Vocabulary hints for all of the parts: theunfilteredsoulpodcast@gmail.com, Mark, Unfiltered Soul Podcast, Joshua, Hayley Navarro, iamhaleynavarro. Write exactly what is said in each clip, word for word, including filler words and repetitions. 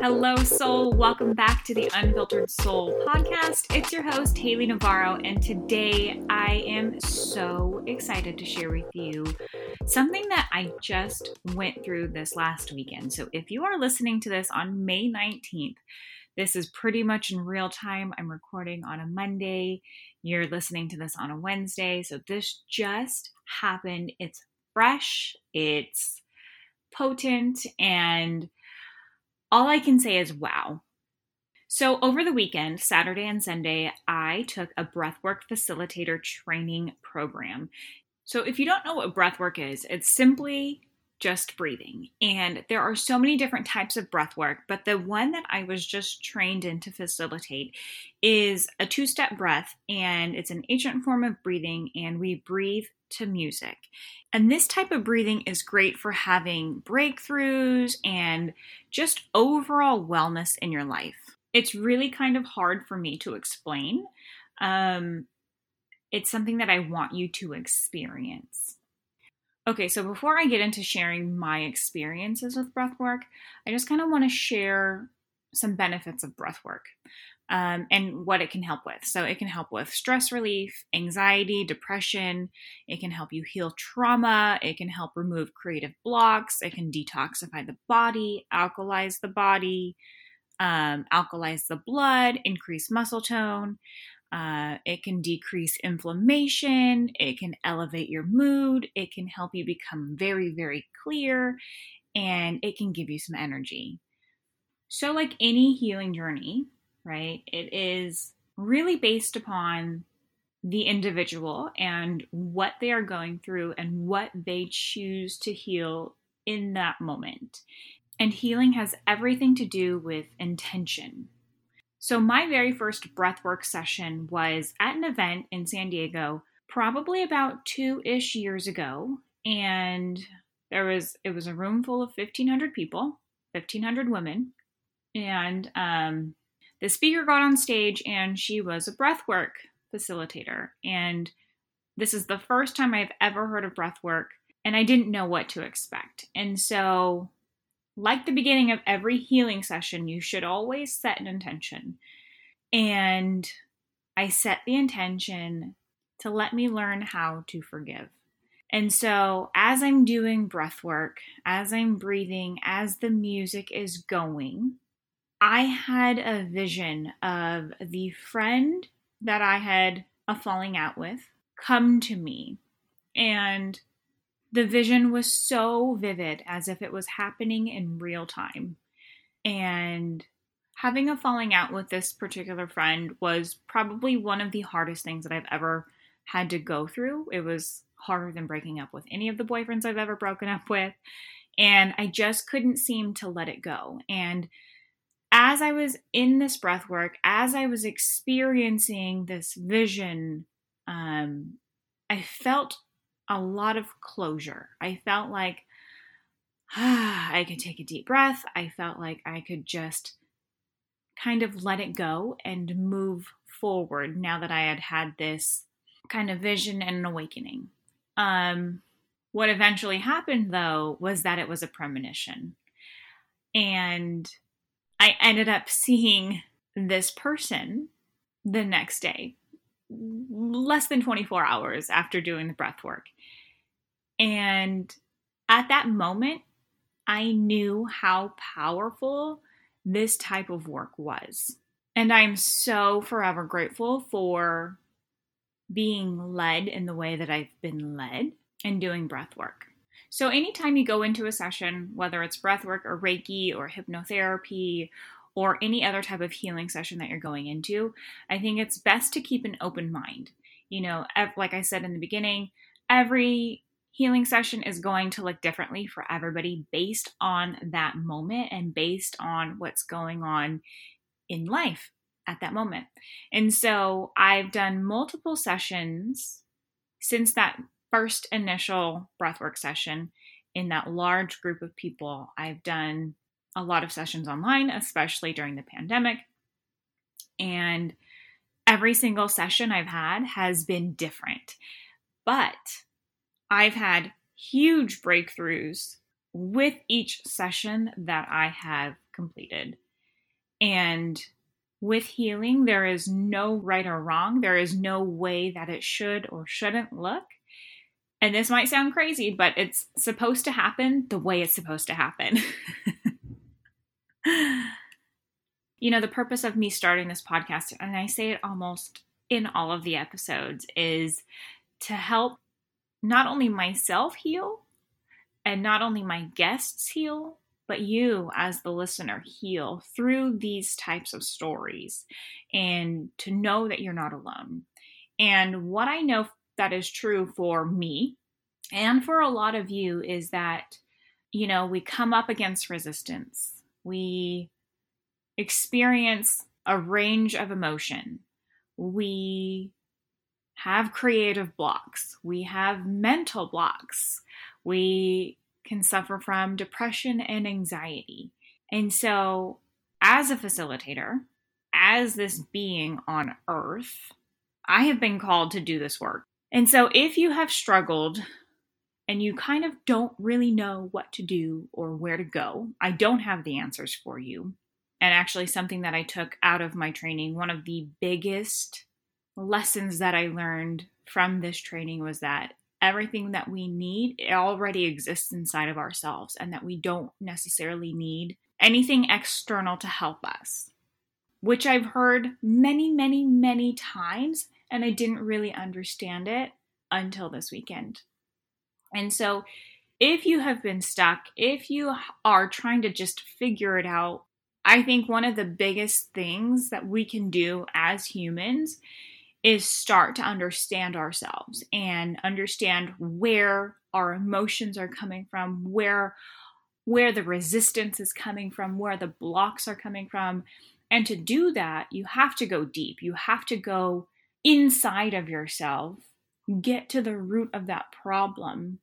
Hello, soul. Welcome back to the Unfiltered Soul Podcast. It's your host, Hayley Navarro, and today I am so excited to share with you something that I just went through this last weekend. So if you are listening to this on May nineteenth, this is pretty much in real time. I'm recording on a Monday. You're listening to this on a Wednesday. So this just happened. It's fresh. It's potent. And all I can say is, wow. So over the weekend, Saturday and Sunday, I took a breathwork facilitator training program. So if you don't know what breathwork is, it's simply just breathing. And there are so many different types of breath work, but the one that I was just trained in to facilitate is a two-step breath, and it's an ancient form of breathing, and we breathe to music. And this type of breathing is great for having breakthroughs and just overall wellness in your life. It's really kind of hard for me to explain. Um, it's something that I want you to experience. Okay, so before I get into sharing my experiences with breathwork, I just kind of want to share some benefits of breathwork um, and what it can help with. So it can help with stress relief, anxiety, depression. It can help you heal trauma. It can help remove creative blocks. It can detoxify the body, alkalize the body, um, alkalize the blood, increase muscle tone. Uh, it can decrease inflammation, it can elevate your mood, it can help you become very, very clear, and it can give you some energy. So like any healing journey, right, it is really based upon the individual and what they are going through and what they choose to heal in that moment. And healing has everything to do with intention. So my very first breathwork session was at an event in San Diego, probably about two-ish years ago, and there was it was a room full of fifteen hundred people, fifteen hundred women, and um, the speaker got on stage, and she was a breathwork facilitator, and this is the first time I've ever heard of breathwork, and I didn't know what to expect, and so like the beginning of every healing session, you should always set an intention. And I set the intention to let me learn how to forgive. And so as I'm doing breath work, as I'm breathing, as the music is going, I had a vision of the friend that I had a falling out with come to me. And the vision was so vivid, as if it was happening in real time. And having a falling out with this particular friend was probably one of the hardest things that I've ever had to go through. It was harder than breaking up with any of the boyfriends I've ever broken up with. And I just couldn't seem to let it go. And as I was in this breath work, as I was experiencing this vision, um, I felt a lot of closure. I felt like ah, I could take a deep breath. I felt like I could just kind of let it go and move forward now that I had had this kind of vision and an awakening. Um, what eventually happened, though, was that it was a premonition. And I ended up seeing this person the next day, less than twenty-four hours after doing the breath work. And at that moment, I knew how powerful this type of work was. And I'm so forever grateful for being led in the way that I've been led and doing breath work. So anytime you go into a session, whether it's breath work or Reiki or hypnotherapy or any other type of healing session that you're going into, I think it's best to keep an open mind. You know, like I said in the beginning, every healing session is going to look differently for everybody based on that moment and based on what's going on in life at that moment. And so I've done multiple sessions since that first initial breathwork session in that large group of people. I've done a lot of sessions online, especially during the pandemic. And every single session I've had has been different. But I've had huge breakthroughs with each session that I have completed. And with healing, there is no right or wrong. There is no way that it should or shouldn't look. And this might sound crazy, but it's supposed to happen the way it's supposed to happen. You know, the purpose of me starting this podcast, and I say it almost in all of the episodes, is to help not only myself heal and not only my guests heal, but you as the listener heal through these types of stories, and to know that you're not alone. And what I know that is true for me and for a lot of you is that, you know, we come up against resistance. We experience a range of emotion. We have creative blocks. We have mental blocks. We can suffer from depression and anxiety. And so as a facilitator, as this being on earth, I have been called to do this work. And so if you have struggled and you kind of don't really know what to do or where to go, I don't have the answers for you. And actually something that I took out of my training, one of the biggest lessons that I learned from this training was that everything that we need, it already exists inside of ourselves, and that we don't necessarily need anything external to help us, which I've heard many, many, many times, and I didn't really understand it until this weekend. And so if you have been stuck, if you are trying to just figure it out, I think one of the biggest things that we can do as humans is start to understand ourselves and understand where our emotions are coming from, where where the resistance is coming from, where the blocks are coming from. And to do that, you have to go deep. You have to go inside of yourself, get to the root of that problem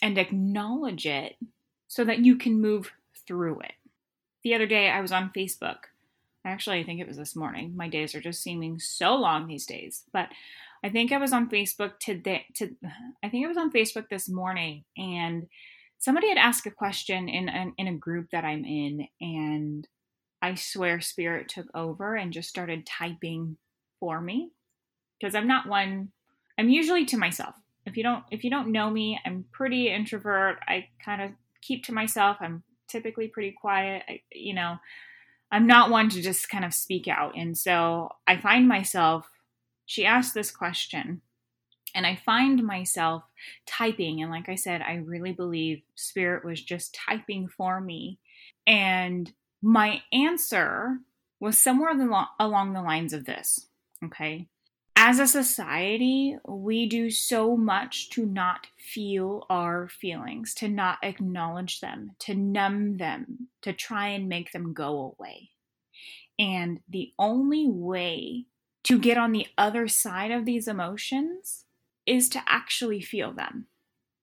and acknowledge it so that you can move through it. The other day I was on Facebook. Actually, I think it was this morning. My days are just seeming so long these days. But I think I was on Facebook today. To, I think I was on Facebook this morning, and somebody had asked a question in an, in a group that I'm in, and I swear Spirit took over and just started typing for me, because I'm not one. I'm usually to myself. If you don't, if you don't know me, I'm pretty introvert. I kind of keep to myself. I'm typically pretty quiet. I, you know. I'm not one to just kind of speak out. And so I find myself, she asked this question, and I find myself typing. And like I said, I really believe Spirit was just typing for me. And my answer was somewhere along the lines of this, okay? As a society, we do so much to not feel our feelings, to not acknowledge them, to numb them, to try and make them go away. And the only way to get on the other side of these emotions is to actually feel them,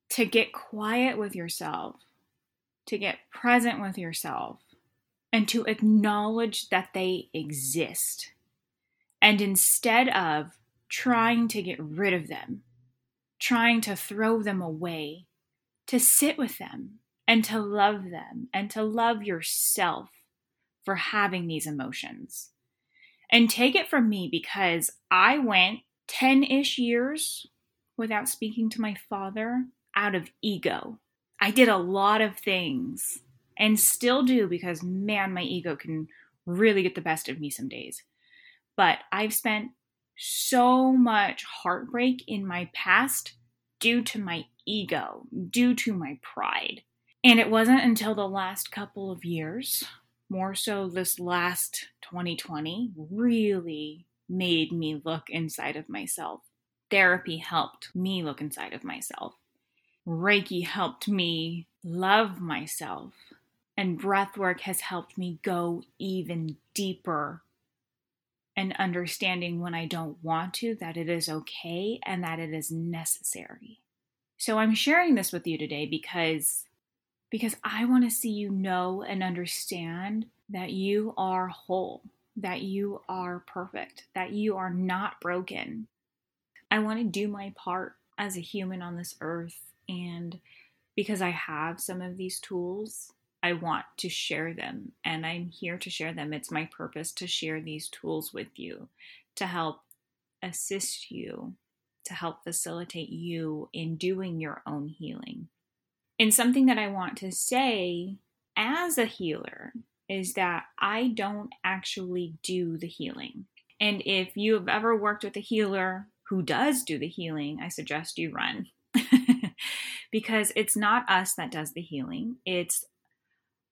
to get quiet with yourself, to get present with yourself, and to acknowledge that they exist. And instead of trying to get rid of them, trying to throw them away, to sit with them and to love them and to love yourself for having these emotions. And take it from me, because I went ten-ish years without speaking to my father out of ego. I did a lot of things and still do, because man, my ego can really get the best of me some days. But I've spent so much heartbreak in my past due to my ego, due to my pride. And it wasn't until the last couple of years, more so this last twenty twenty, really made me look inside of myself. Therapy helped me look inside of myself. Reiki helped me love myself. And breathwork has helped me go even deeper, and understanding when I don't want to, that it is okay and that it is necessary. So I'm sharing this with you today because, because I want to see you know and understand that you are whole, that you are perfect, that you are not broken. I want to do my part as a human on this earth, and because I have some of these tools, I want to share them, and I'm here to share them. It's my purpose to share these tools with you, to help assist you, to help facilitate you in doing your own healing. And something that I want to say as a healer is that I don't actually do the healing. And if you have ever worked with a healer who does do the healing, I suggest you run. Because it's not us that does the healing. It's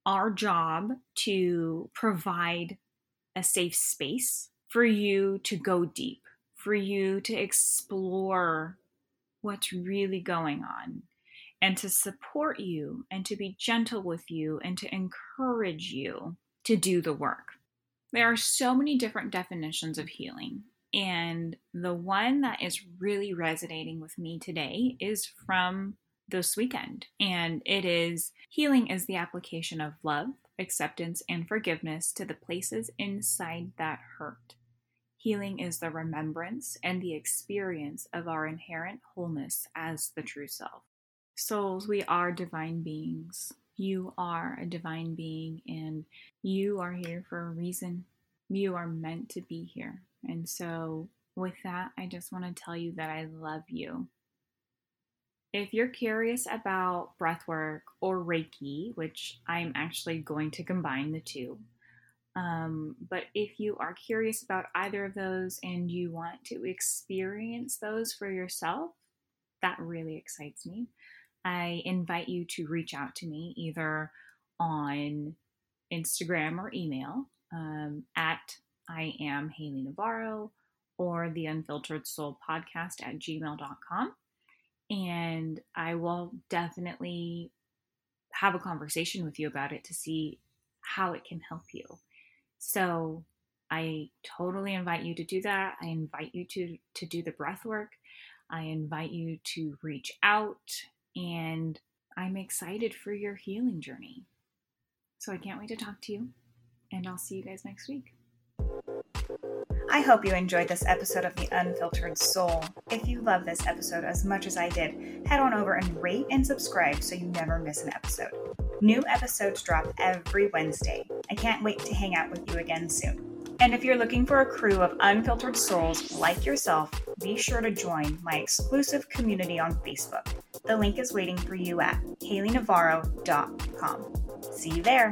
our job to provide a safe space for you to go deep, for you to explore what's really going on, and to support you, and to be gentle with you, and to encourage you to do the work. There are so many different definitions of healing, and the one that is really resonating with me today is from this weekend, and it is, healing is the application of love, acceptance, and forgiveness to the places inside that hurt. Healing is the remembrance and the experience of our inherent wholeness as the true self. Souls, we are divine beings. You are a divine being, and you are here for a reason. You are meant to be here. And so with that, I just want to tell you that I love you. If you're curious about breathwork or Reiki, which I'm actually going to combine the two, um, but if you are curious about either of those and you want to experience those for yourself, that really excites me. I invite you to reach out to me either on Instagram or email um, at I am Hayley Navarro or the Unfiltered Soul Podcast at gmail dot com. And I will definitely have a conversation with you about it to see how it can help you. So I totally invite you to do that. I invite you to, to do the breath work. I invite you to reach out, and I'm excited for your healing journey. So I can't wait to talk to you, and I'll see you guys next week. I hope you enjoyed this episode of The Unfiltered Soul. If you love this episode as much as I did, head on over and rate and subscribe so you never miss an episode. New episodes drop every Wednesday. I can't wait to hang out with you again soon. And if you're looking for a crew of unfiltered souls like yourself, be sure to join my exclusive community on Facebook. The link is waiting for you at hayley navarro dot com. See you there.